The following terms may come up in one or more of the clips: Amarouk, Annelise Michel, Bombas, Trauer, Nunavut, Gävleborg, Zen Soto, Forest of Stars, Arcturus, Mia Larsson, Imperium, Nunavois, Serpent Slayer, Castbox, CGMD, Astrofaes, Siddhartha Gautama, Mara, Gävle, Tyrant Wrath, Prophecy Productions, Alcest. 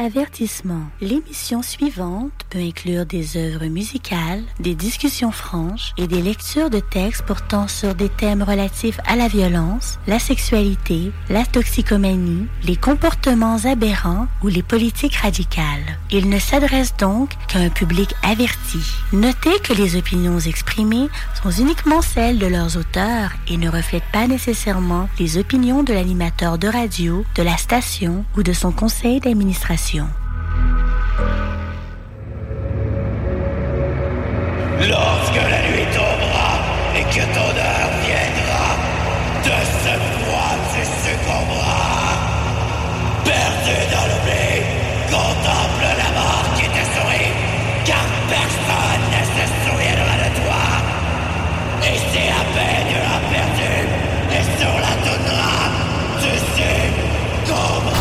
Avertissement. L'émission suivante peut inclure des œuvres musicales, des discussions franches et des lectures de textes portant sur des thèmes relatifs à la violence, la sexualité, la toxicomanie, les comportements aberrants ou les politiques radicales. Il ne s'adresse donc qu'à un public averti. Notez que les opinions exprimées sont uniquement celles de leurs auteurs et ne reflètent pas nécessairement les opinions de l'animateur de radio, de la station ou de son conseil d'administration. Lorsque la nuit tombera et que ton heure viendra, de ce froid tu succomberas. Perdu dans l'oubli, contemple la mort qui te sourit, car personne ne se souviendra de toi. Et si à peine tu l'as perdu, et sur la toundra, tu succomberas.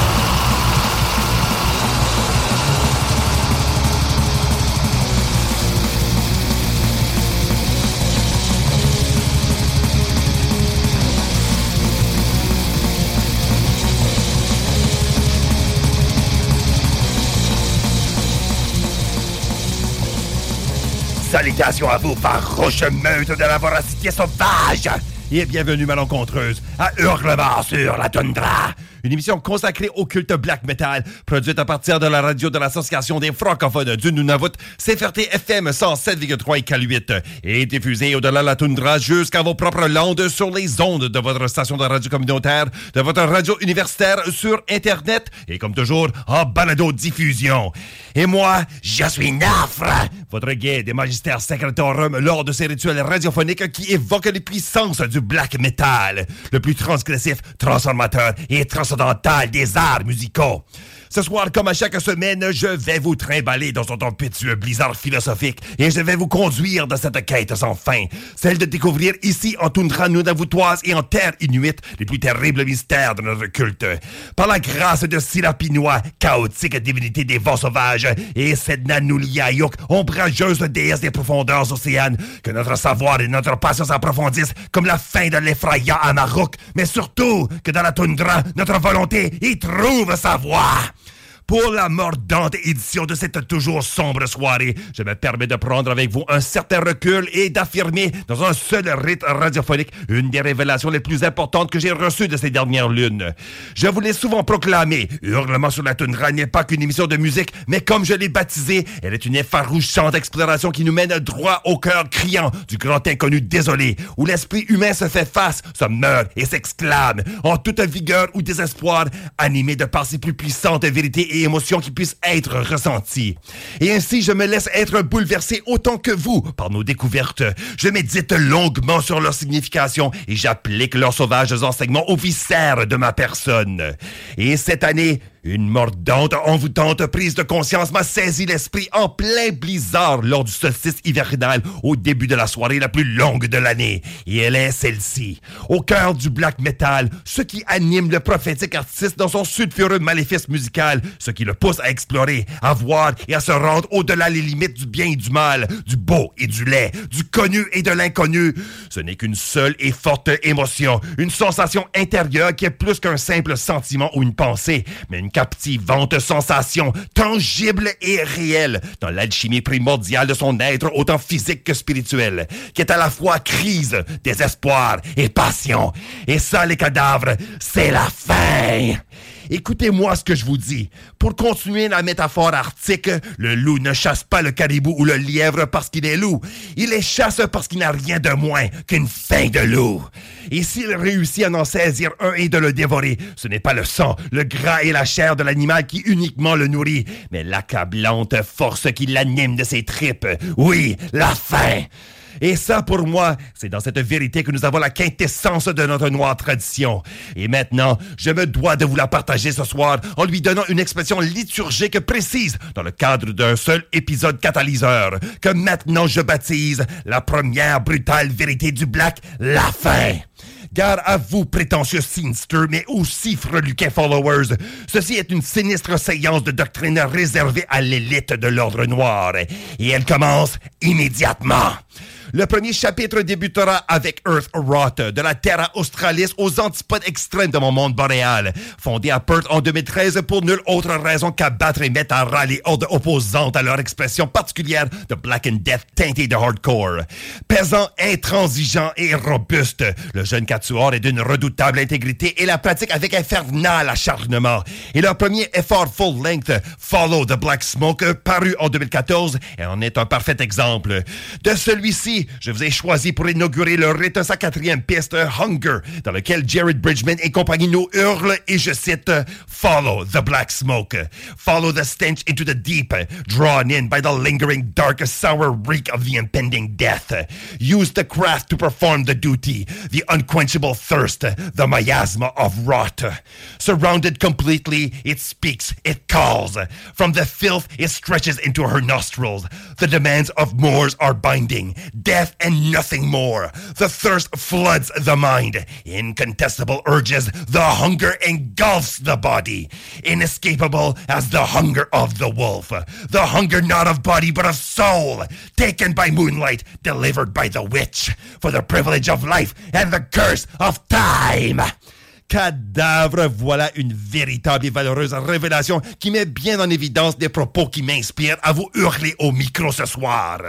Salutations à vous, farouche meute de la voracité sauvage! Et bienvenue, malencontreuse, à Hurlement sur la toundra, une émission consacrée au culte black metal, produite à partir de la radio de l'Association des francophones du Nunavut, CFRT FM 107,3 et K8, et diffusée au-delà de la toundra jusqu'à vos propres landes sur les ondes de votre station de radio communautaire, de votre radio universitaire, sur Internet, et comme toujours, en balado-diffusion. Et moi, je suis Nafre, votre guide des magistères secretorum lors de ces rituels radiophoniques qui évoquent les puissances du black metal, le plus transgressif, transformateur et transcendantal des arts musicaux. Ce soir, comme à chaque semaine, je vais vous trimballer dans un tempétueux blizzard philosophique et je vais vous conduire dans cette quête sans fin, celle de découvrir ici, en toundra nunavoutoise et en terre inuite, les plus terribles mystères de notre culte. Par la grâce de Sira Pinois, chaotique divinité des vents sauvages, et Sedna-Nulia-Yuk, ombrageuse déesse des profondeurs océanes, que notre savoir et notre patience approfondissent comme la fin de l'effrayant Amarouk, mais surtout que dans la toundra, notre volonté y trouve sa voie. Pour la mordante édition de cette toujours sombre soirée, je me permets de prendre avec vous un certain recul et d'affirmer dans un seul rite radiophonique une des révélations les plus importantes que j'ai reçues de ces dernières lunes. Je vous l'ai souvent proclamé, Hurlement sur la toundra n'est pas qu'une émission de musique, mais comme je l'ai baptisée, elle est une effarouchante exploration qui nous mène droit au cœur criant du grand inconnu désolé, où l'esprit humain se fait face, se meurt et s'exclame, en toute vigueur ou désespoir, animé de par ses plus puissantes vérités et émotions qui puissent être ressenties. Et ainsi, je me laisse être bouleversé autant que vous par nos découvertes. Je médite longuement sur leur signification et j'applique leurs sauvages enseignements aux viscères de ma personne. Et cette année, une mordante, envoûtante prise de conscience m'a saisi l'esprit en plein blizzard lors du solstice hivernal au début de la soirée la plus longue de l'année. Et elle est celle-ci. Au cœur du black metal, ce qui anime le prophétique artiste dans son sulfureux maléfice musical, ce qui le pousse à explorer, à voir et à se rendre au-delà les limites du bien et du mal, du beau et du laid, du connu et de l'inconnu. Ce n'est qu'une seule et forte émotion, une sensation intérieure qui est plus qu'un simple sentiment ou une pensée, mais une une captivante sensation tangible et réelle dans l'alchimie primordiale de son être autant physique que spirituel, qui est à la fois crise, désespoir et passion. Et ça, les cadavres, c'est la fin! Écoutez-moi ce que je vous dis. Pour continuer la métaphore arctique, le loup ne chasse pas le caribou ou le lièvre parce qu'il est loup. Il les chasse parce qu'il n'a rien de moins qu'une faim de loup. Et s'il réussit à en saisir un et de le dévorer, ce n'est pas le sang, le gras et la chair de l'animal qui uniquement le nourrit, mais l'accablante force qui l'anime de ses tripes. Oui, la faim. Et ça, pour moi, c'est dans cette vérité que nous avons la quintessence de notre noire tradition. Et maintenant, je me dois de vous la partager ce soir en lui donnant une expression liturgique précise dans le cadre d'un seul épisode catalyseur, que maintenant je baptise la première brutale vérité du Black, la faim. Gare à vous, prétentieux sinisters, mais aussi freluquins followers. Ceci est une sinistre séance de doctrine réservée à l'élite de l'ordre noir. Et elle commence immédiatement. Le premier chapitre débutera avec Earth Rot, de la Terra Australis aux antipodes extrêmes de mon monde boréal. Fondé à Perth en 2013 pour nulle autre raison qu'abattre et mettre à ras les hordes opposantes à leur expression particulière de Black and Death teintée de hardcore. Pesant, intransigeant et robuste, le jeune quatuor est d'une redoutable intégrité et la pratique avec infernal acharnement. Et leur premier effort full-length, Follow the Black Smoke, paru en 2014, en est un parfait exemple. De celui-ci, je vous ai choisi pour inaugurer le rite sa quatrième piste, Hunger, dans lequel Jared Bridgman et compagnie nous hurlent, et je cite, « Follow the black smoke. Follow the stench into the deep, drawn in by the lingering dark sour reek of the impending death. Use the craft to perform the duty, the unquenchable thirst, the miasma of rot. Surrounded completely, it speaks, it calls. From the filth, it stretches into her nostrils. The demands of Moors are binding. Death and nothing more. The thirst floods the mind. Incontestable urges. The hunger engulfs the body. Inescapable as the hunger of the wolf. The hunger not of body but of soul. Taken by moonlight. Delivered by the witch. For the privilege of life and the curse of time. Cadavre, voilà une véritable et valeureuse révélation qui met bien en évidence des propos qui m'inspirent à vous hurler au micro ce soir.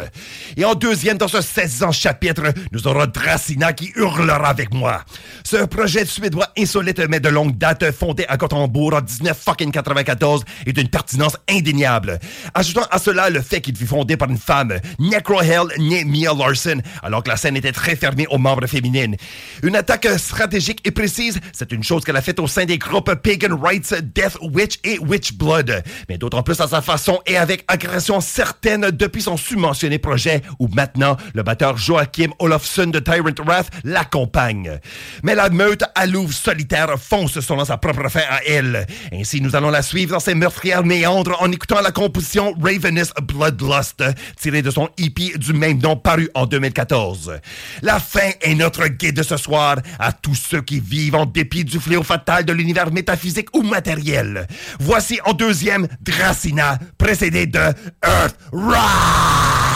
Et en deuxième, dans ce 16e chapitre, nous aurons Dracina qui hurlera avec moi. Ce projet suédois insolite mais de longue date, fondé à Gothenburg en 1994, est d'une pertinence indéniable. Ajoutons à cela le fait qu'il fut fondé par une femme, Necrohell, née Mia Larsson, alors que la scène était très fermée aux membres féminines. Une attaque stratégique et précise, c'est une chose qu'elle a faite au sein des groupes Pagan Rights, Death Witch et Witch Blood, mais d'autant plus à sa façon et avec agression certaine depuis son susmentionné projet où maintenant le batteur Joachim Olofsson de Tyrant Wrath l'accompagne. Mais la meute à l'ouvre solitaire fonce selon sa propre fin à elle. Ainsi, nous allons la suivre dans ses meurtrières méandres en écoutant la composition Ravenous Bloodlust, tirée de son EP du même nom paru en 2014. La fin est notre guide ce soir à tous ceux qui vivent en dépit du fléau fatal de l'univers métaphysique ou matériel. Voici en deuxième Dracina, précédé de Earth Rot.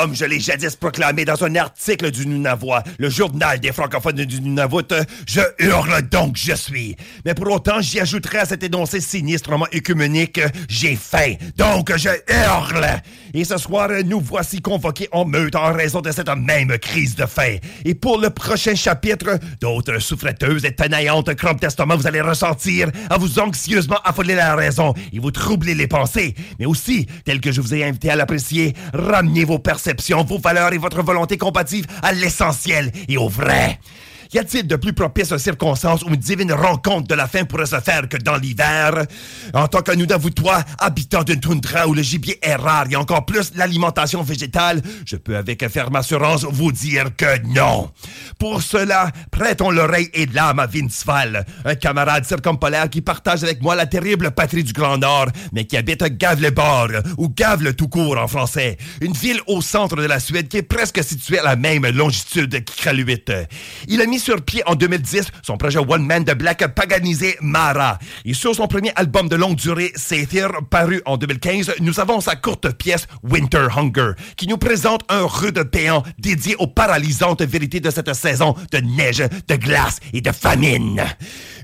Comme je l'ai jadis proclamé dans un article du Nunavois, le journal des francophones du Nunavut, je hurle donc je suis. Mais pour autant, j'y ajouterai à cet énoncé sinistrement œcuménique, j'ai faim, donc je hurle. Et ce soir, nous voici convoqués en meute en raison de cette même crise de faim. Et pour le prochain chapitre, d'autres souffreteuses et tenaillantes crampes d'estomac vous allez ressentir à vous anxieusement affoler la raison et vous troubler les pensées. Mais aussi, tel que je vous ai invité à l'apprécier, ramenez vos perceptions, vos valeurs et votre volonté compative à l'essentiel et au vrai. Y a-t-il de plus propice aux circonstances où une divine rencontre de la faim pourrait se faire que dans l'hiver? En tant que Nunavuttois, habitant d'une toundra où le gibier est rare et encore plus l'alimentation végétale, je peux avec ferme assurance vous dire que non. Pour cela, prêtons l'oreille et l'âme à Vindsval, un camarade circumpolaire qui partage avec moi la terrible patrie du Grand Nord, mais qui habite Gävleborg, ou Gävle tout court en français, une ville au centre de la Suède qui est presque située à la même longitude qu'Iqaluit. Il a mis sur pied en 2010 son projet One Man de Black paganisé Mara. Et sur son premier album de longue durée, Saphir, paru en 2015, nous avons sa courte pièce Winter Hunger, qui nous présente un rude péant dédié aux paralysantes vérités de cette saison de neige, de glace et de famine.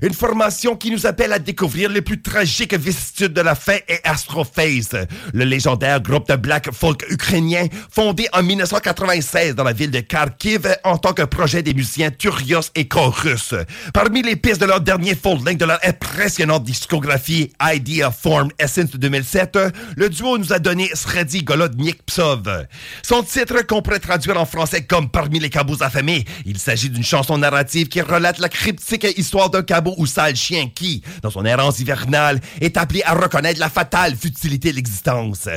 Une formation qui nous appelle à découvrir les plus tragiques vicissitudes de la faim et Astrofaes, le légendaire groupe de Black folk ukrainien fondé en 1996 dans la ville de Kharkiv en tant que projet des musiciens Turiens et Chorus. Parmi les pistes de leur dernier fold-link de leur impressionnante discographie Idea Form Essence 2007, le duo nous a donné Sredi Golodnik Psov. Son titre, qu'on pourrait traduire en français comme Parmi les cabots affamés, il s'agit d'une chanson narrative qui relate la cryptique histoire d'un cabot ou sale chien qui, dans son errance hivernale, est appelé à reconnaître la fatale futilité de l'existence.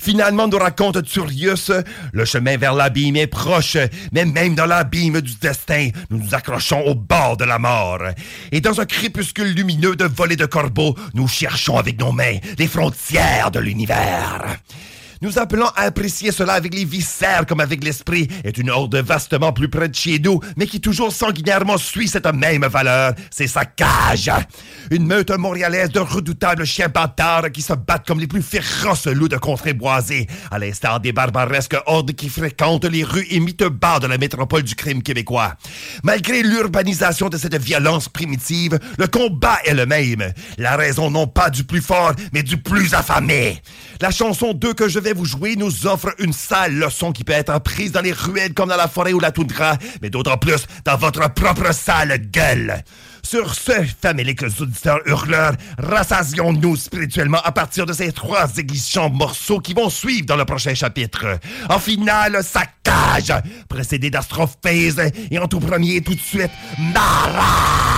Finalement, nous raconte Turius, le chemin vers l'abîme est proche, mais même dans l'abîme du destin, nous accrochons au bord de la mort. Et dans un crépuscule lumineux de volées de corbeaux, nous cherchons avec nos mains les frontières de l'univers. Nous appelons à apprécier cela avec les viscères comme avec l'esprit est une horde vastement plus près de chez nous, mais qui toujours sanguinairement suit cette même valeur, c'est sa cage. Une meute montréalaise de redoutables chiens bâtards qui se battent comme les plus féroces loups de contrées boisées, à l'instar des barbaresques hordes qui fréquentent les rues et mites bars de la métropole du crime québécois. Malgré l'urbanisation de cette violence primitive, le combat est le même. La raison non pas du plus fort, mais du plus affamé. La chanson 2 que je vais vous jouer nous offre une sale leçon qui peut être prise dans les ruelles comme dans la forêt ou la toundra, mais d'autant plus dans votre propre sale gueule. Sur ce, faméliques auditeurs hurleurs, rassasions-nous spirituellement à partir de ces trois aiguichants morceaux qui vont suivre dans le prochain chapitre. En finale, sa cage, précédée d'Astrophèse et en tout premier tout de suite, Mara!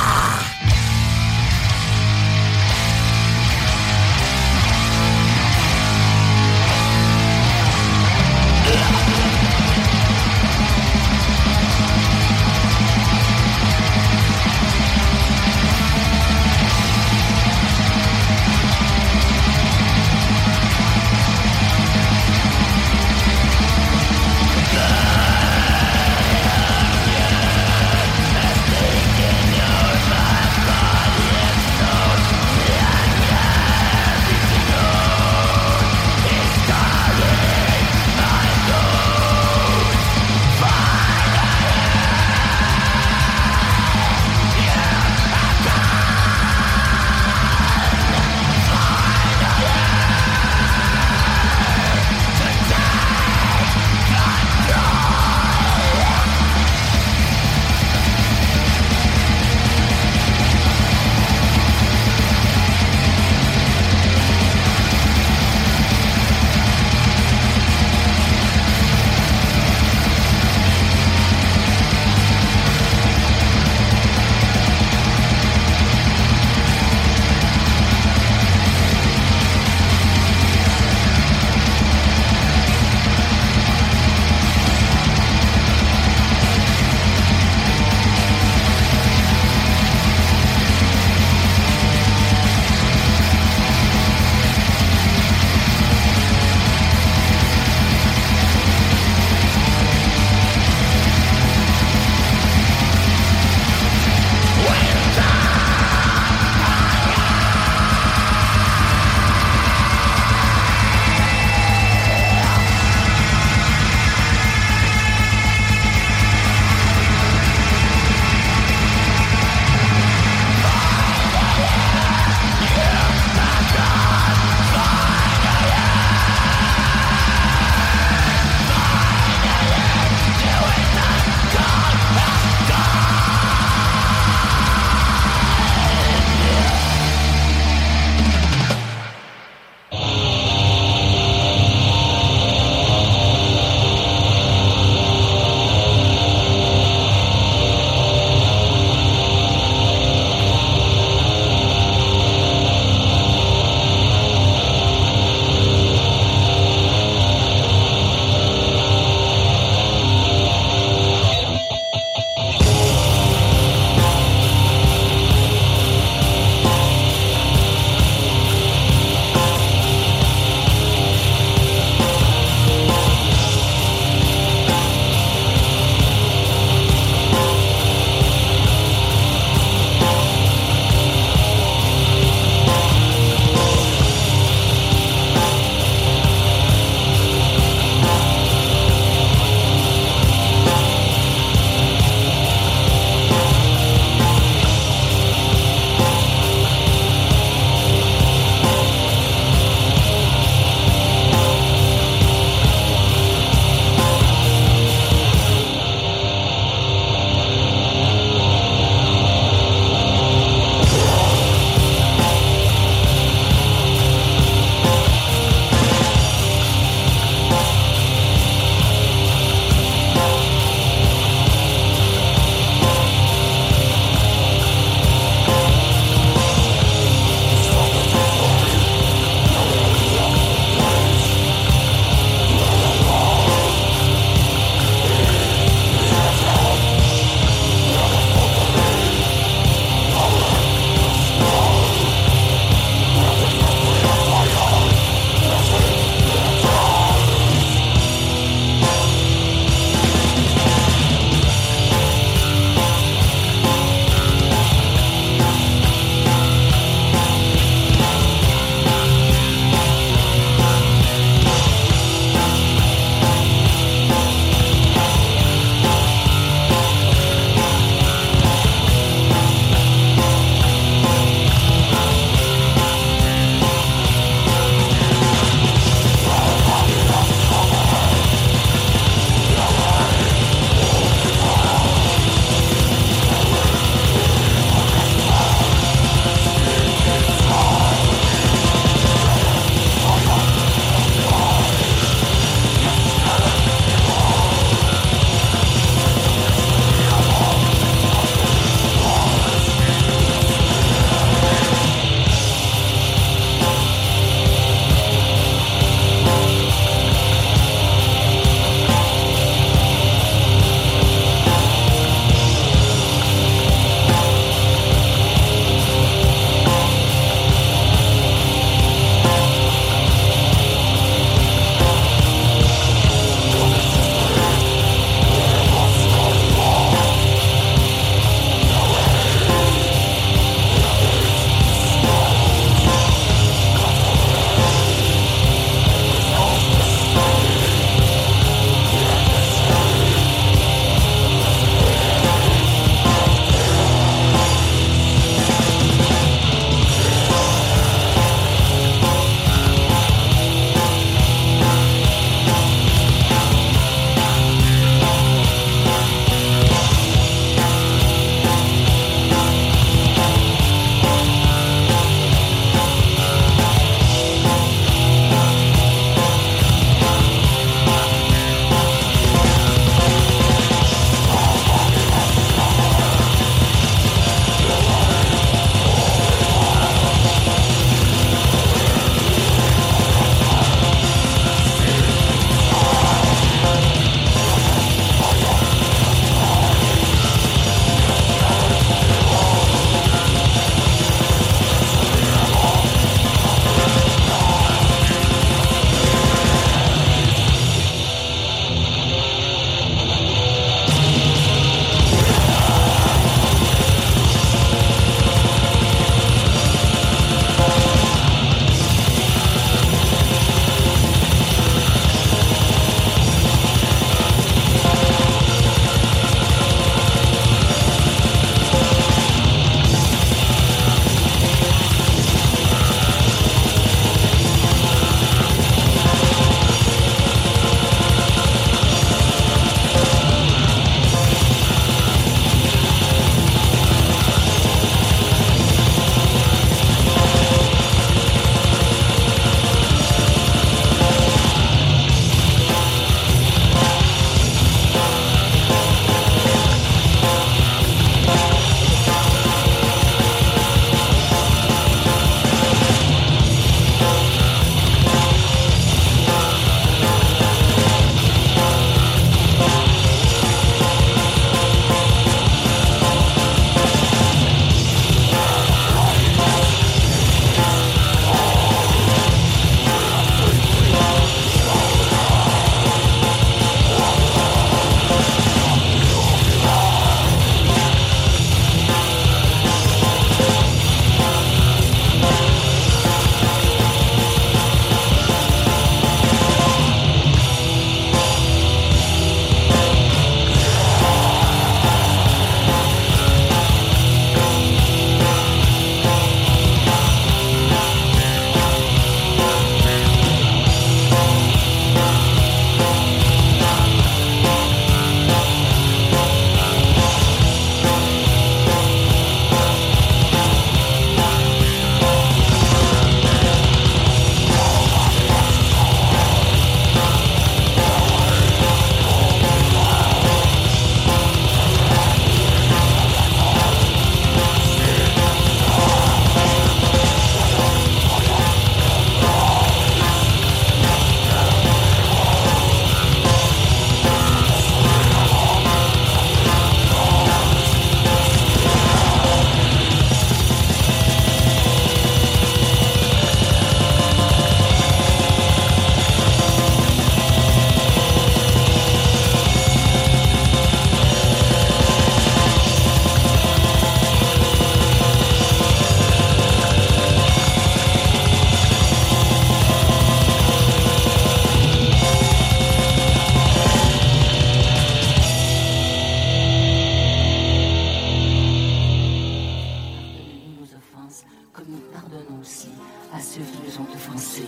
aussi à ceux qui nous ont offensés,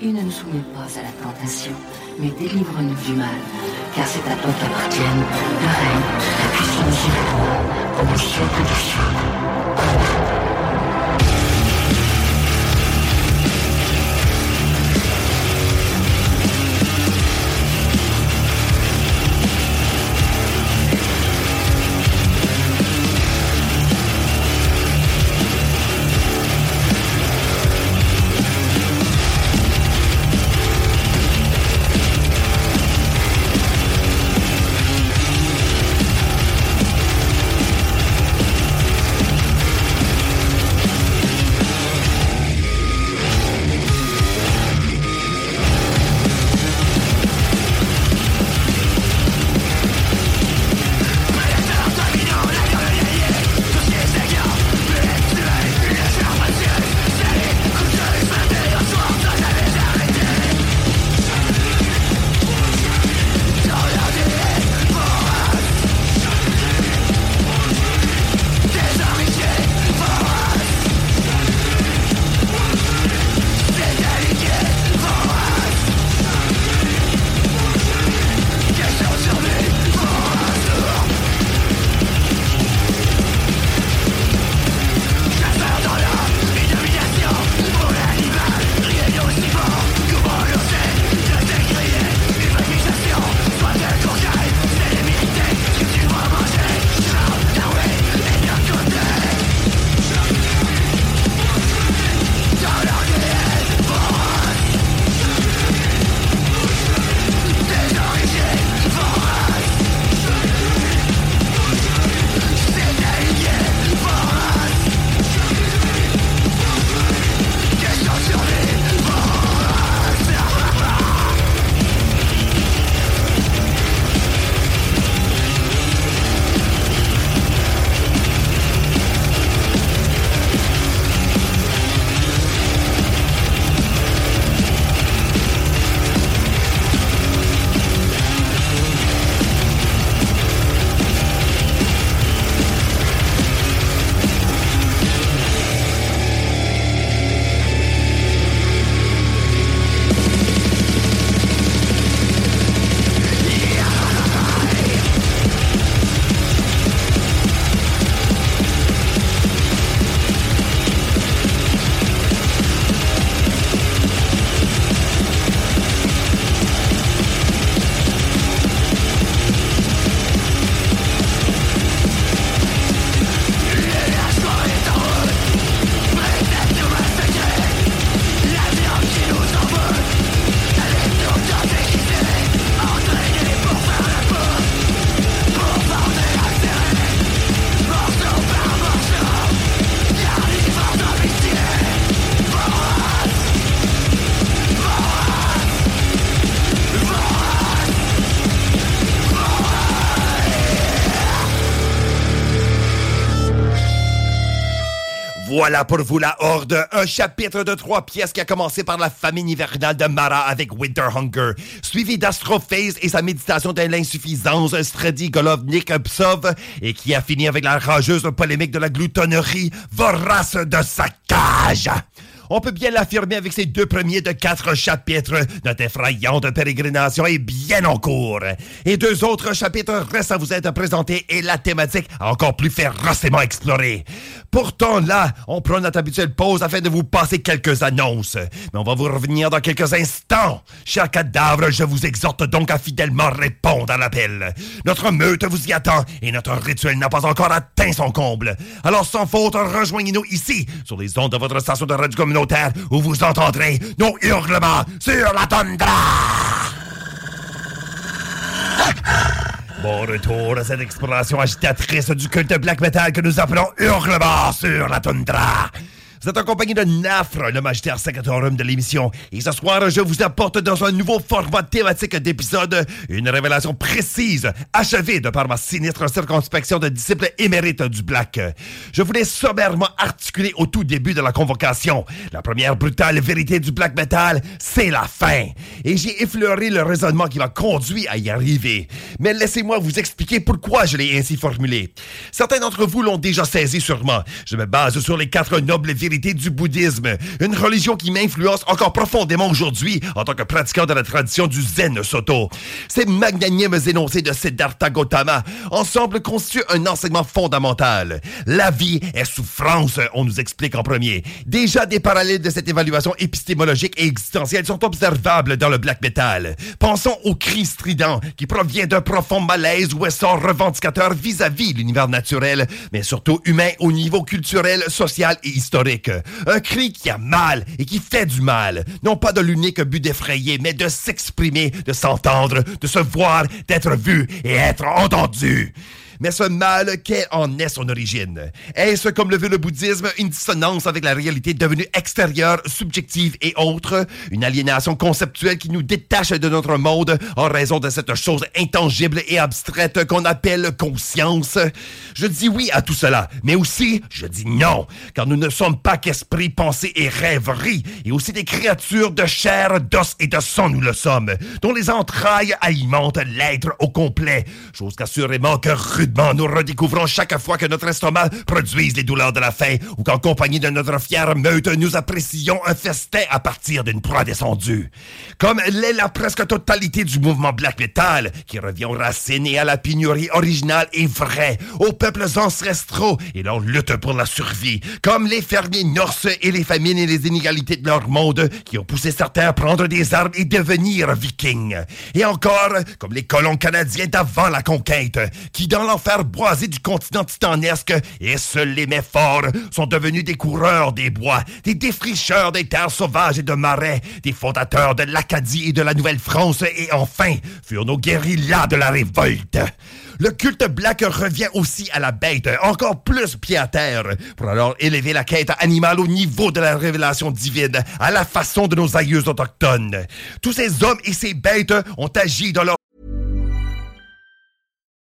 et ne nous soumets pas à la tentation, mais délivre-nous du mal, car c'est à toi qu'appartiennent le règne, la puissance et la gloire pour les siècles des siècles. Voilà pour vous la Horde, un chapitre de 3 pièces qui a commencé par la famine hivernale de Mara avec Winter Hunger, suivi d'Astrofaes et sa méditation de l'insuffisance Stradigolovnik-Psov, et qui a fini avec la rageuse polémique de la gloutonnerie vorace de sa cage. On peut bien l'affirmer avec ces 2 premiers de 4 chapitres. Notre effrayante pérégrination est bien en cours. Et 2 autres chapitres restent à vous être présentés et la thématique encore plus férocement explorée. Pourtant, là, on prend notre habituelle pause afin de vous passer quelques annonces. Mais on va vous revenir dans quelques instants. Cher cadavre, je vous exhorte donc à fidèlement répondre à l'appel. Notre meute vous y attend et notre rituel n'a pas encore atteint son comble. Alors, sans faute, rejoignez-nous ici, sur les ondes de votre station de radio communautaire, où vous entendrez nos hurlements sur la tundra. Bon retour à cette exploration agitatrice du culte black metal que nous appelons Hurlements sur la tundra. Vous êtes en compagnie de Nafre, le magistère secretorum de l'émission. Et ce soir, je vous apporte dans un nouveau format thématique d'épisode une révélation précise, achevée de par ma sinistre circonspection de disciple émérite du Black. Je voulais sommairement articuler au tout début de la convocation. La première brutale vérité du Black Metal, c'est la fin. Et j'ai effleuré le raisonnement qui m'a conduit à y arriver. Mais laissez-moi vous expliquer pourquoi je l'ai ainsi formulé. Certains d'entre vous l'ont déjà saisi sûrement. Je me base sur les 4 nobles vérités postérité du bouddhisme, une religion qui m'influence encore profondément aujourd'hui en tant que pratiquant de la tradition du Zen Soto. Ces magnanimes énoncés de Siddhartha Gautama ensemble constituent un enseignement fondamental. La vie est souffrance, on nous explique en premier. Déjà, des parallèles de cette évaluation épistémologique et existentielle sont observables dans le black metal. Pensons au cri strident qui provient d'un profond malaise ou essor revendicateur vis-à-vis l'univers naturel, mais surtout humain au niveau culturel, social et historique. Un cri qui a mal et qui fait du mal, non pas de l'unique but d'effrayer, mais de s'exprimer, de s'entendre, de se voir, d'être vu et être entendu. Mais ce mal, quelle en est son origine? Est-ce, comme le veut le bouddhisme, une dissonance avec la réalité devenue extérieure, subjective et autre? Une aliénation conceptuelle qui nous détache de notre monde en raison de cette chose intangible et abstraite qu'on appelle conscience? Je dis oui à tout cela, mais aussi, je dis non, car nous ne sommes pas qu'esprit, pensée et rêverie, et aussi des créatures de chair, d'os et de sang, nous le sommes, dont les entrailles alimentent l'être au complet, chose qu'assurément que nous redécouvrons chaque fois que notre estomac produise les douleurs de la faim ou qu'en compagnie de notre fière meute, nous apprécions un festin à partir d'une proie descendue. Comme l'est la presque totalité du mouvement black metal, qui revient aux racines et à la pénurie originale et vraie, aux peuples ancestraux et leur lutte pour la survie, comme les fermiers norses et les famines et les inégalités de leur monde qui ont poussé certains à prendre des armes et devenir vikings. Et encore, comme les colons canadiens d'avant la conquête, qui dans l'enfer boisé du continent titanesque, et seuls les mets forts sont devenus des coureurs des bois, des défricheurs des terres sauvages et de marais, des fondateurs de l'Acadie et de la Nouvelle-France, et enfin, furent nos guérillas de la révolte. Le culte black revient aussi à la bête, encore plus pied à terre, pour alors élever la quête animale au niveau de la révélation divine, à la façon de nos aïeux autochtones. Tous ces hommes et ces bêtes ont agi dans leur...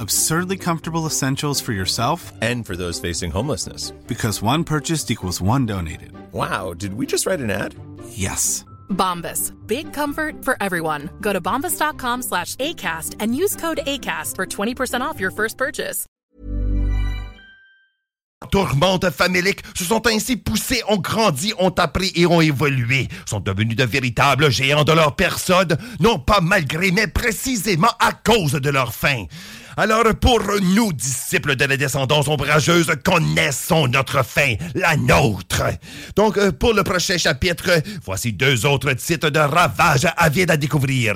Absurdly comfortable essentials for yourself and for those facing homelessness. Because one purchased equals one donated. Wow, did we just write an ad? Yes. Bombas. Big comfort for everyone. Go to bombas.com/ACAST and use code ACAST for 20% off your first purchase. Tourmentes faméliques se sont ainsi poussés, ont grandi, ont appris et ont évolué, sont devenus de véritables géants de leur personne, non pas malgré, mais précisément à cause de leur faim. Alors pour nous, disciples de la descendance ombrageuse, connaissons notre fin, la nôtre. Donc pour le prochain chapitre, voici deux autres titres de ravages avides à découvrir.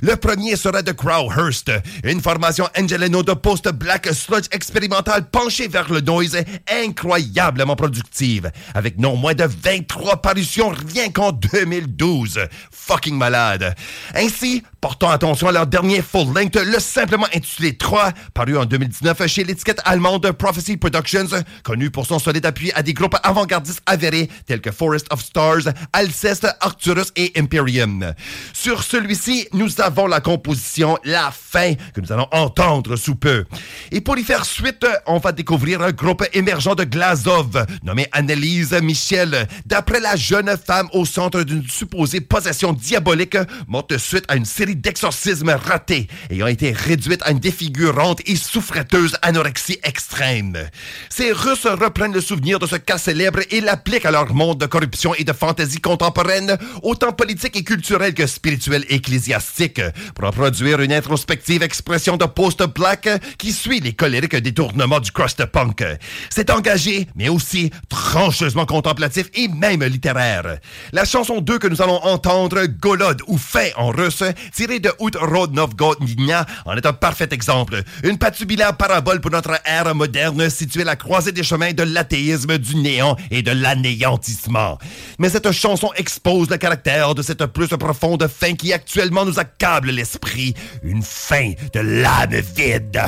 Le premier sera de Crowhurst, une formation angeleno de post-black sludge expérimentale penchée vers le noise, incroyablement productive, avec non moins de 23 parutions rien qu'en 2012. Fucking malade. Ainsi, portons attention à leur dernier full-length, le simplement intitulé 3, paru en 2019 chez l'étiquette allemande Prophecy Productions, connue pour son solide appui à des groupes avant-gardistes avérés tels que Forest of Stars, Alcest, Arcturus et Imperium. Sur celui-ci, nous avons la composition La Fin, que nous allons entendre sous peu. Et pour y faire suite, on va découvrir un groupe émergent de Glasgow, nommé Annelise Michel, d'après la jeune femme au centre d'une supposée possession diabolique, morte suite à une série d'exorcismes ratés, ayant été réduite à une défigure et souffreteuse anorexie extrême. Ces Russes reprennent le souvenir de ce cas célèbre et l'appliquent à leur monde de corruption et de fantaisie contemporaine, autant politique et culturelle que spirituelle et ecclésiastique, pour en produire une introspective expression de post-black qui suit les colériques détournements du crust punk. C'est engagé, mais aussi trancheusement contemplatif et même littéraire. La chanson 2 que nous allons entendre, Golod ou Fin en russe, tire tiré de Outrod-Novgorod en est un parfait exemple. Une patubulaire parabole pour notre ère moderne située à la croisée des chemins de l'athéisme, du néant et de l'anéantissement. Mais cette chanson expose le caractère de cette plus profonde faim qui actuellement nous accable l'esprit, une faim de l'âme vide.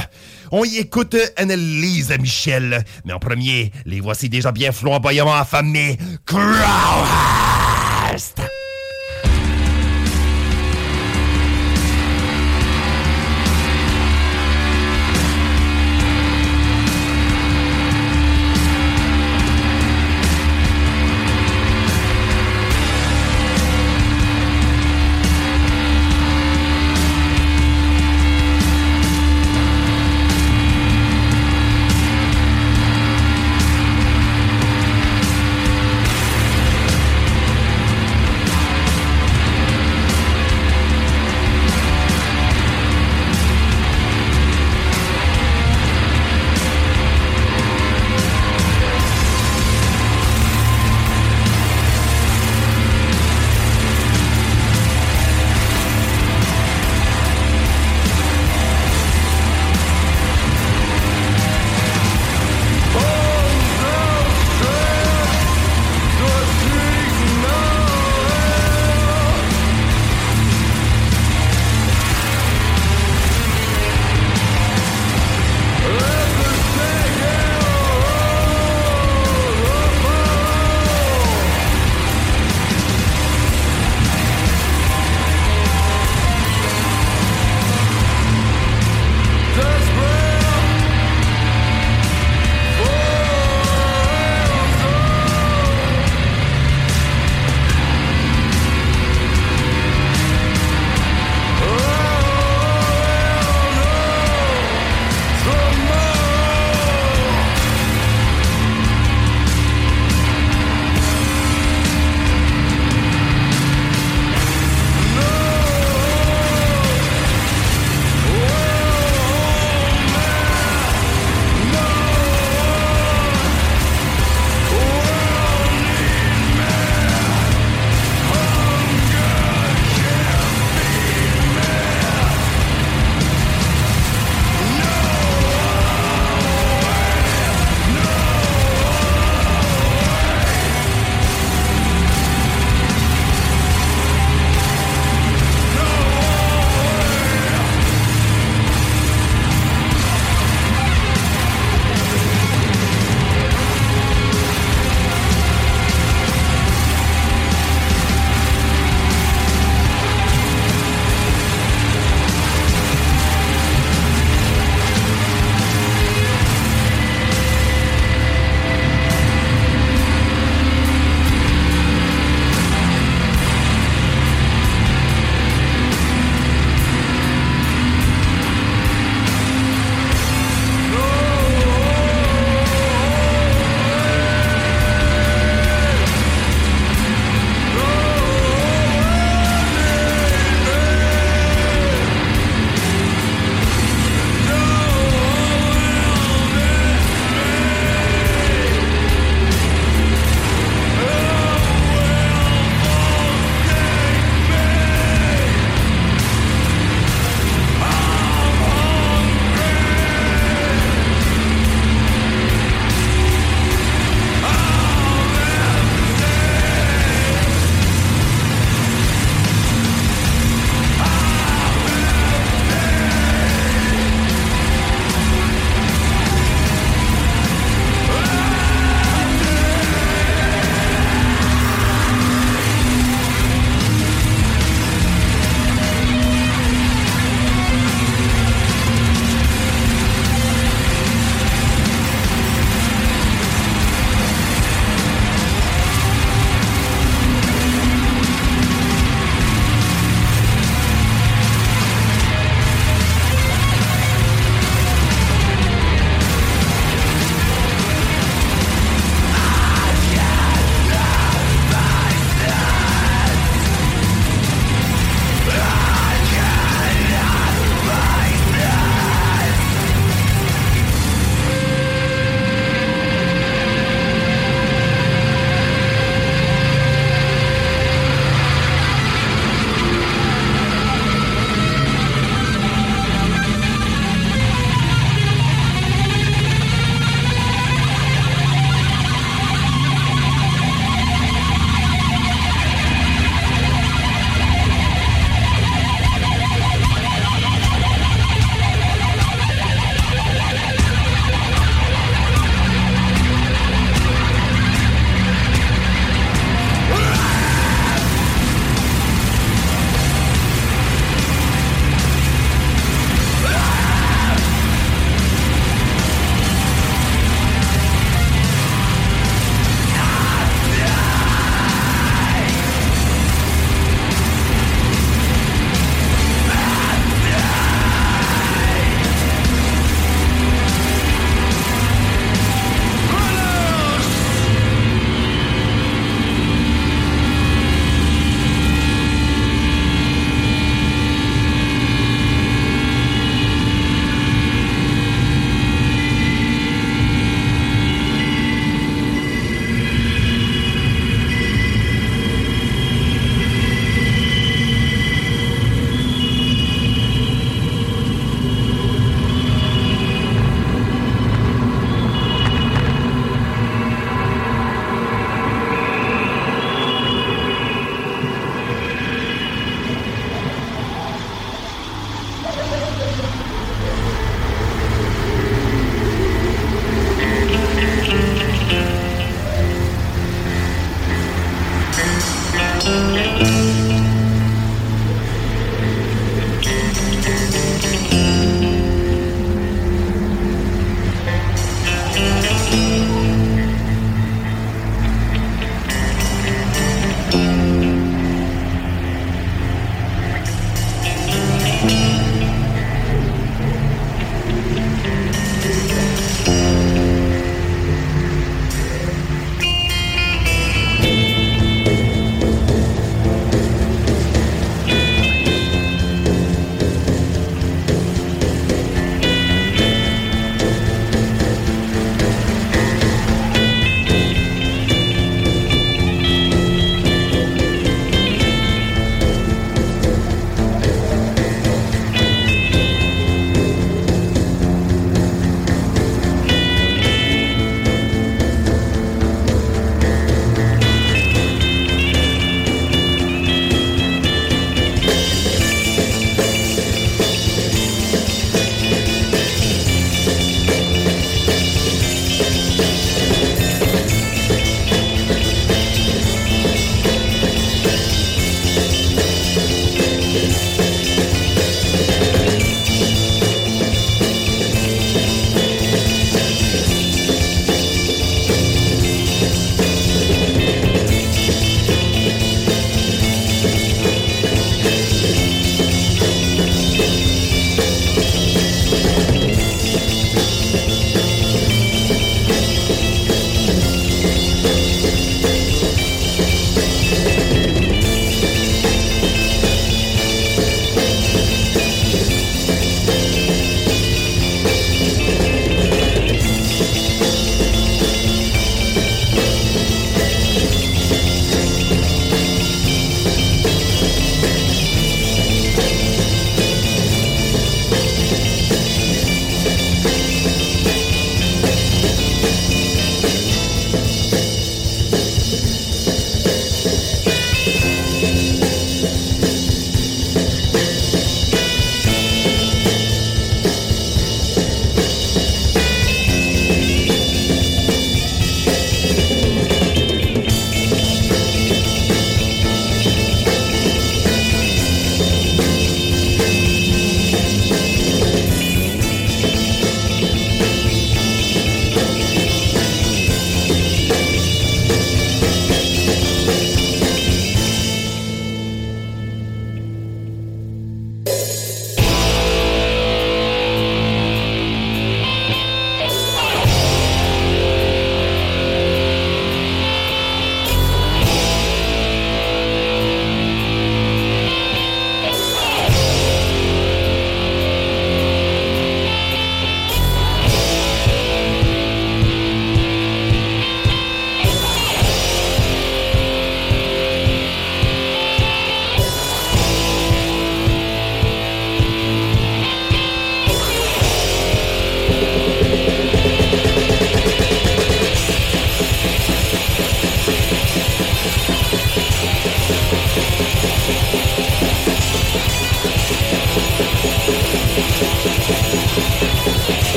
On y écoute Annelise Michel, mais en premier, les voici déjà bien flamboyamment affamés, Crowhurst!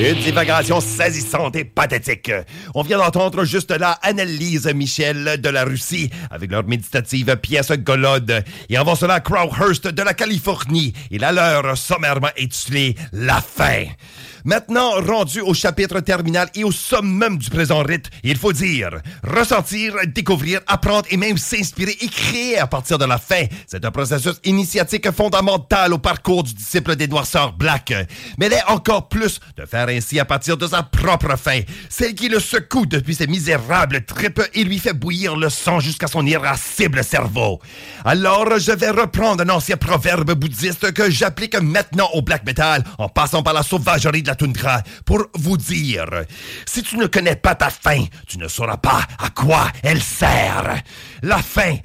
Une divagation saisissante et pathétique. On vient d'entendre juste là Annelise Michel de la Russie avec leur méditative pièce Golod. Et avant cela, Crowhurst de la Californie et la leur sommairement étulée La Fin. Maintenant, rendu au chapitre terminal et au summum du présent rite, il faut dire ressentir, découvrir, apprendre et même s'inspirer et créer à partir de la fin. C'est un processus initiatique fondamental au parcours du disciple des Noirceurs Black. Mais l'est encore plus de faire ainsi à partir de sa propre fin, celle qui le secoue depuis ses misérables tripes et lui fait bouillir le sang jusqu'à son irascible cerveau. Alors, je vais reprendre un ancien proverbe bouddhiste que j'applique maintenant au black metal en passant par la sauvagerie de la toundra pour vous dire si tu ne connais pas ta fin, tu ne sauras pas à quoi elle sert. La fin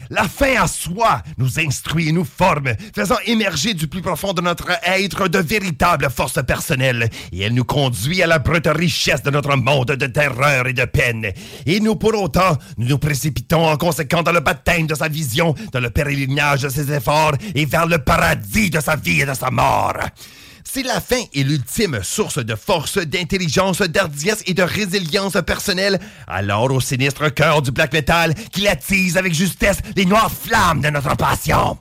à soi nous instruit et nous forme, faisant émerger du plus profond de notre être de véritables forces personnelles, et elle nous conduit à la brute richesse de notre monde de terreur et de peine. Et nous, pour autant, nous précipitons en conséquent dans le baptême de sa vision, dans le pèlerinage de ses efforts et vers le paradis de sa vie et de sa mort. Si la fin est l'ultime source de force, d'intelligence, d'hardiesse et de résilience personnelle, alors au sinistre cœur du black metal qu'il attise avec justesse les noires flammes de notre passion.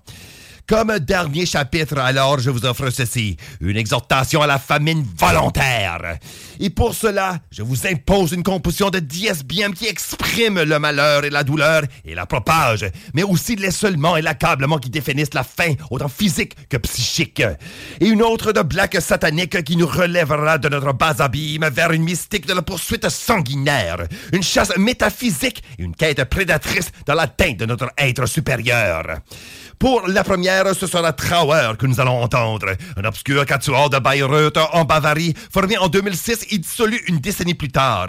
Comme dernier chapitre, alors, je vous offre ceci, une exhortation à la famine volontaire. Et pour cela, je vous impose une composition de diezbième qui exprime le malheur et la douleur et la propage, mais aussi l'essolement et l'accablement qui définissent la faim, autant physique que psychique. Et une autre de black satanique qui nous relèvera de notre bas abîme vers une mystique de la poursuite sanguinaire, une chasse métaphysique et une quête prédatrice dans l'atteinte de notre être supérieur. Pour la première, ce sera Trauer que nous allons entendre, un obscur quatuor de Bayreuth en Bavarie, formé en 2006 et dissolu une décennie plus tard.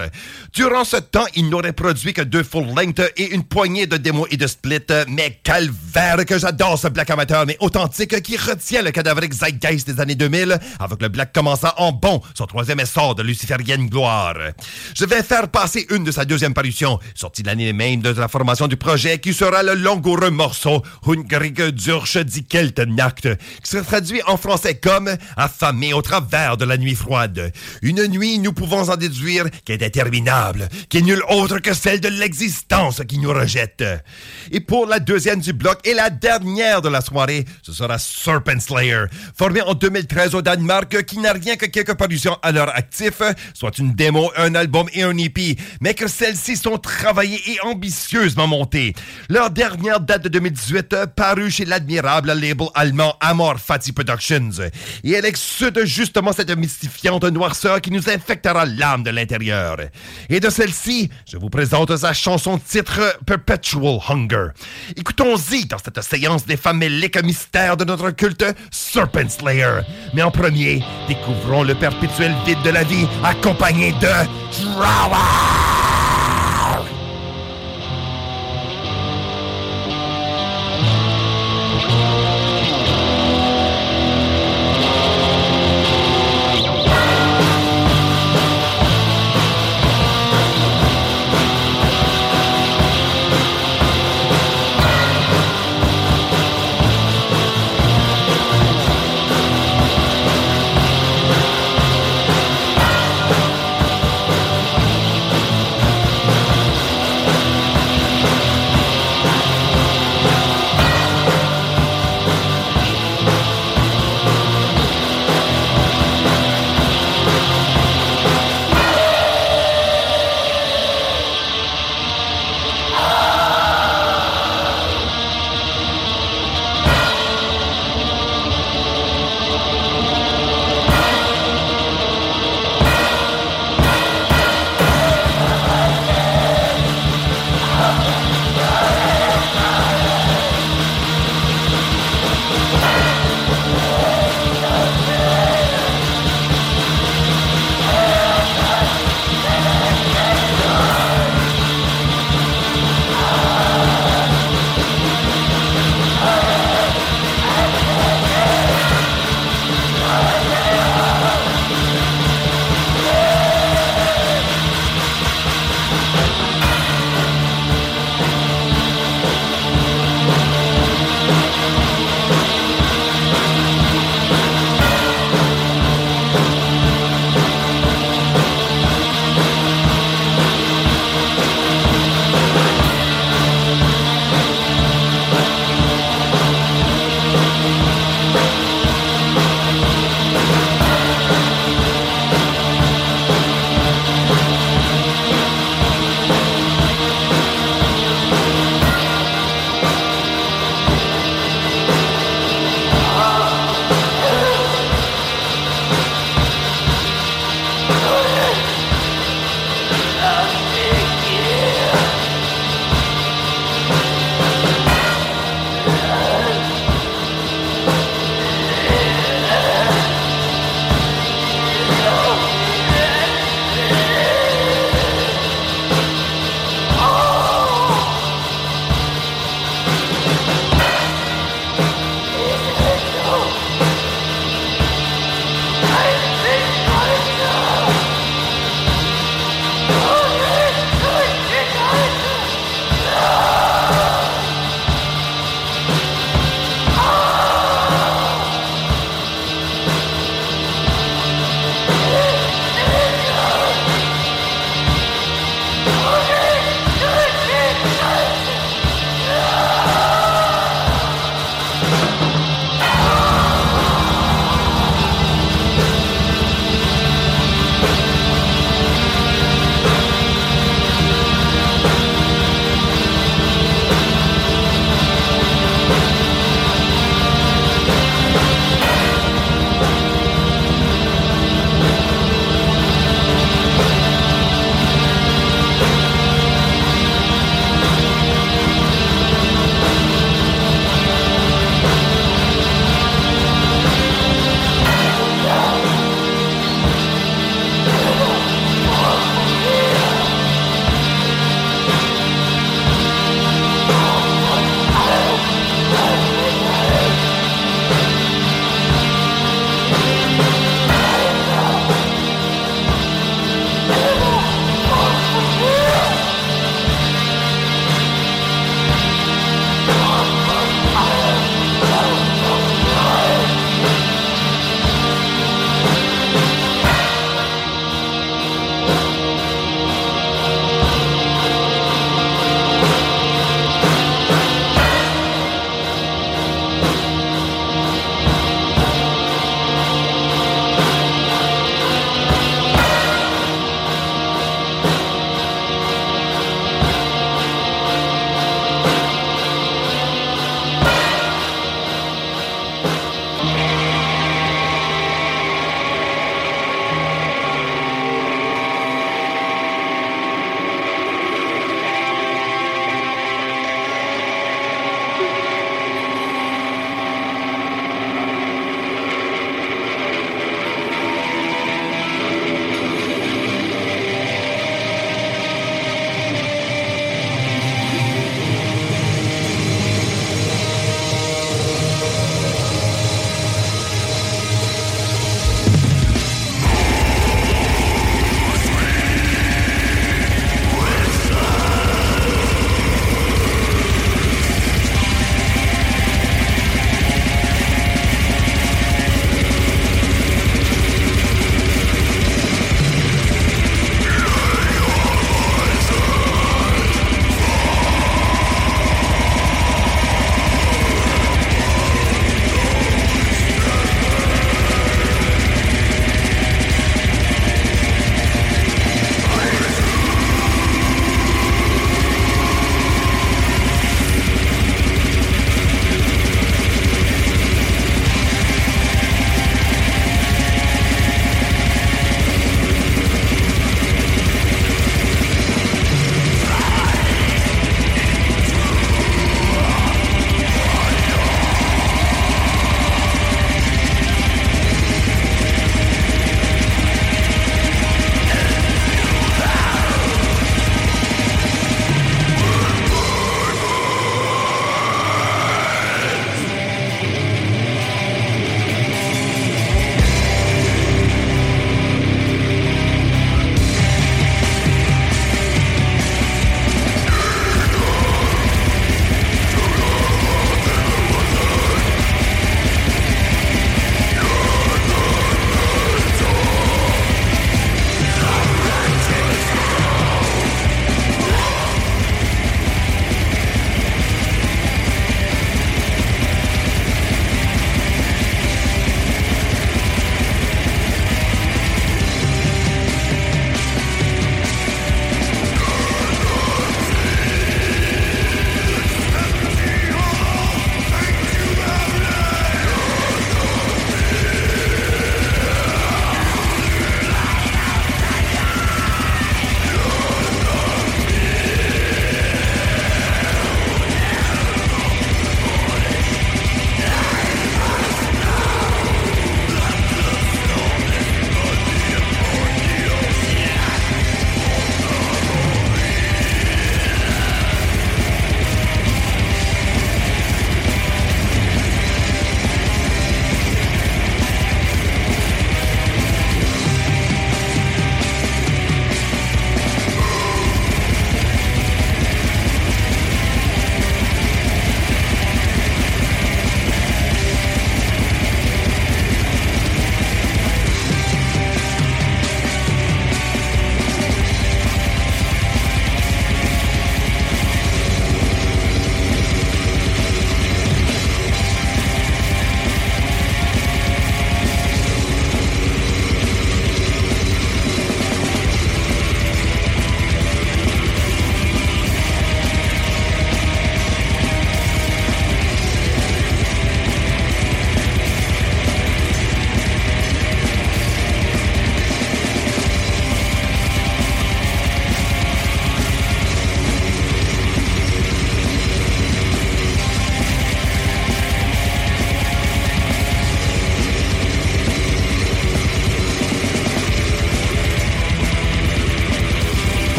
Durant ce temps, il n'aurait produit que 2 full-length et une poignée de démos et de splits, mais calvaire que j'adore ce black amateur mais authentique qui retient le cadavérique zeitgeist des années 2000, avec le black commençant en bon son 3e essor de luciférienne gloire. Je vais faire passer une de sa 2e parution, sortie l'année même de la formation du projet, qui sera le langoureux morceau Hungrig Durche dit Keltennacht, qui se traduit en français comme « affamé au travers de la nuit froide ». Une nuit, nous pouvons en déduire, qui est interminable, qui est nulle autre que celle de l'existence qui nous rejette. Et pour la 2e du bloc et la dernière de la soirée, ce sera Serpent Slayer, formé en 2013 au Danemark, qui n'a rien que quelques parutions à leur actif, soit une démo, un album et un EP, mais que celles-ci sont travaillées et ambitieusement montées. Leur dernière date de 2018 parue chez l'admirable label allemand Prophecy Productions. Et elle exude justement cette mystifiante noirceur qui nous infectera l'âme de l'intérieur. Et de celle-ci, je vous présente sa chanson-titre Perpetual Hunger. Écoutons-y dans cette séance des faméliques mystères de notre culte Serpent Slayer. Mais en premier, découvrons le perpétuel vide de la vie accompagné de Trauer!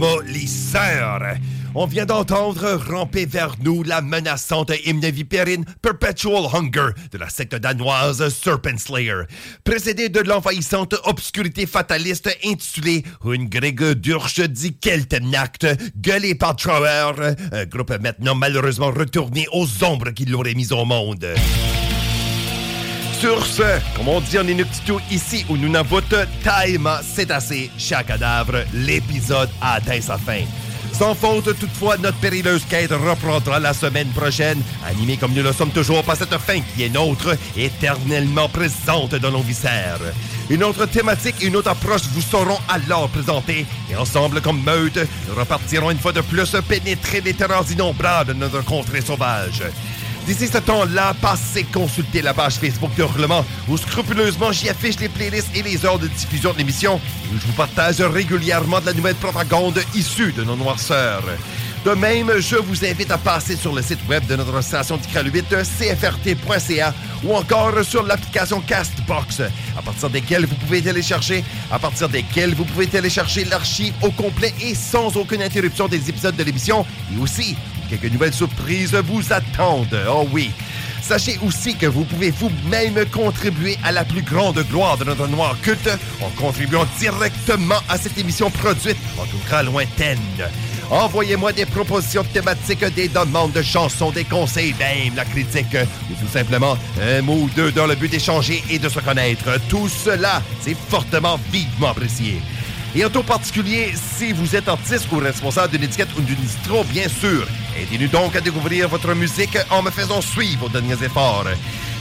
formats lisseurs. On vient d'entendre ramper vers nous la menaçante hymne vipérine Perpetual Hunger de la secte danoise Serpent Slayer, précédée de l'envahissante obscurité fataliste intitulée Une Greg Durche dit Keltennacht, gueulée par Trauer, un groupe maintenant malheureusement retourné aux ombres qui l'auraient mis au monde. Sur ce, comme on dit en Inuktitut ici au Nunavut, Taïma, c'est assez, chat cadavre, l'épisode a atteint sa fin. Sans faute, toutefois, notre périleuse quête reprendra la semaine prochaine, animée comme nous le sommes toujours par cette fin qui est nôtre, éternellement présente dans nos viscères. Une autre thématique et une autre approche vous seront alors présentées, et ensemble, comme meute, nous repartirons une fois de plus pénétrer les terreurs innombrables de notre contrée sauvage. D'ici ce temps-là, passez consulter la page Facebook de Hurlement, où scrupuleusement j'y affiche les playlists et les heures de diffusion de l'émission, et où je vous partage régulièrement de la nouvelle propagande issue de nos noirceurs. De même, je vous invite à passer sur le site web de notre station d'Icralubite, CFRT.ca, ou encore sur l'application Castbox, à partir desquelles vous pouvez télécharger l'archive au complet et sans aucune interruption des épisodes de l'émission, et aussi quelques nouvelles surprises vous attendent, oh oui. Sachez aussi que vous pouvez vous-même contribuer à la plus grande gloire de notre noir culte en contribuant directement à cette émission produite, en tout cas lointaine. Envoyez-moi des propositions thématiques, des demandes de chansons, des conseils, même la critique, ou tout simplement un mot ou deux dans le but d'échanger et de se connaître. Tout cela, c'est fortement, vivement apprécié. Et en tout particulier, si vous êtes artiste ou responsable d'une étiquette ou d'une distro, bien sûr, aidez-nous donc à découvrir votre musique en me faisant suivre vos derniers efforts.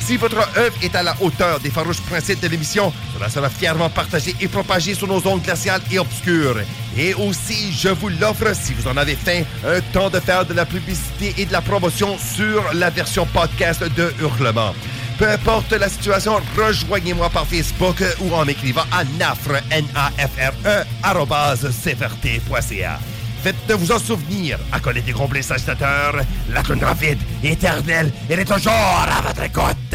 Si votre œuvre est à la hauteur des farouches principes de l'émission, cela sera fièrement partagé et propagé sur nos ondes glaciales et obscures. Et aussi, je vous l'offre, si vous en avez faim, un temps de faire de la publicité et de la promotion sur la version podcast de Hurlement. Peu importe la situation, rejoignez-moi par Facebook ou en m'écrivant à nafre, nafre@cfrt.ca. Faites-vous en souvenir, accolés des comblés sagitateurs, la Nunavut éternelle, elle est toujours à votre écoute.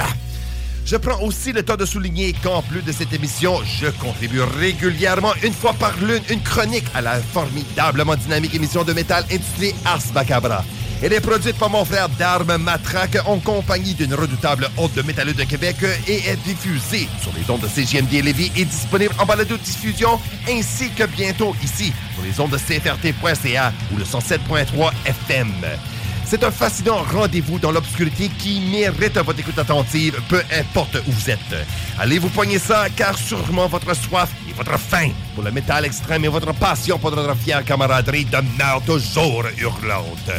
Je prends aussi le temps de souligner qu'en plus de cette émission, je contribue régulièrement, une fois par lune, une chronique à la formidablement dynamique émission de métal intitulée Ars Macabra. Elle est produite par mon frère d'armes Matraque en compagnie d'une redoutable hôte de métalleux de Québec et est diffusée sur les ondes de CGMD Lévis et disponible en balado-diffusion ainsi que bientôt ici sur les ondes de CFRT.ca ou le 107.3 FM. C'est un fascinant rendez-vous dans l'obscurité qui mérite votre écoute attentive, peu importe où vous êtes. Allez vous poigner ça, car sûrement votre soif et votre faim pour le métal extrême et votre passion pour notre fière camaraderie demeurent toujours hurlantes.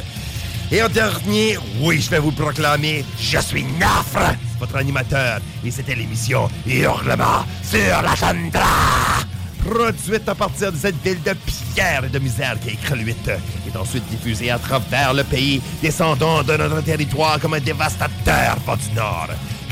Et en dernier, oui, je vais vous proclamer, je suis Nafre, votre animateur. Et c'était l'émission Hurlement sur la Chandra, produite à partir de cette ville de pierre et de misère qui est Crowhurst, et ensuite diffusée à travers le pays, descendant de notre territoire comme un dévastateur vent du Nord.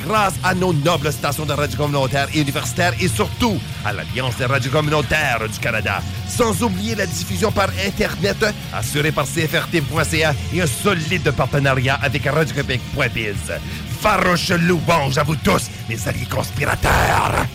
Grâce à nos nobles stations de radio communautaires et universitaires et surtout à l'Alliance des radios communautaires du Canada. Sans oublier la diffusion par Internet assurée par CFRT.ca et un solide partenariat avec Radio-Québec.biz. Farouche louange à vous tous, mes alliés conspirateurs!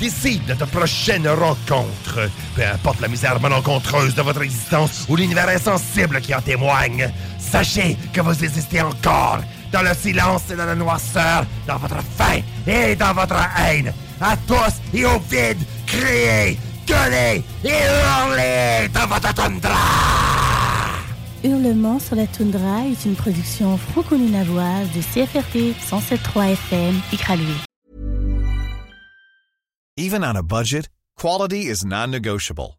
D'ici notre prochaine rencontre, peu importe la misère malencontreuse de votre existence ou l'univers insensible qui en témoigne, sachez que vous existez encore dans le silence et dans la noirceur, dans votre faim et dans votre haine. À tous et au vide, criez, gueulez et hurlez dans votre toundra! Hurlement sur la toundra est une production franco-nunavoise de CFRT 107.3 FM Iqaluit. Even on a budget, quality is non-negotiable.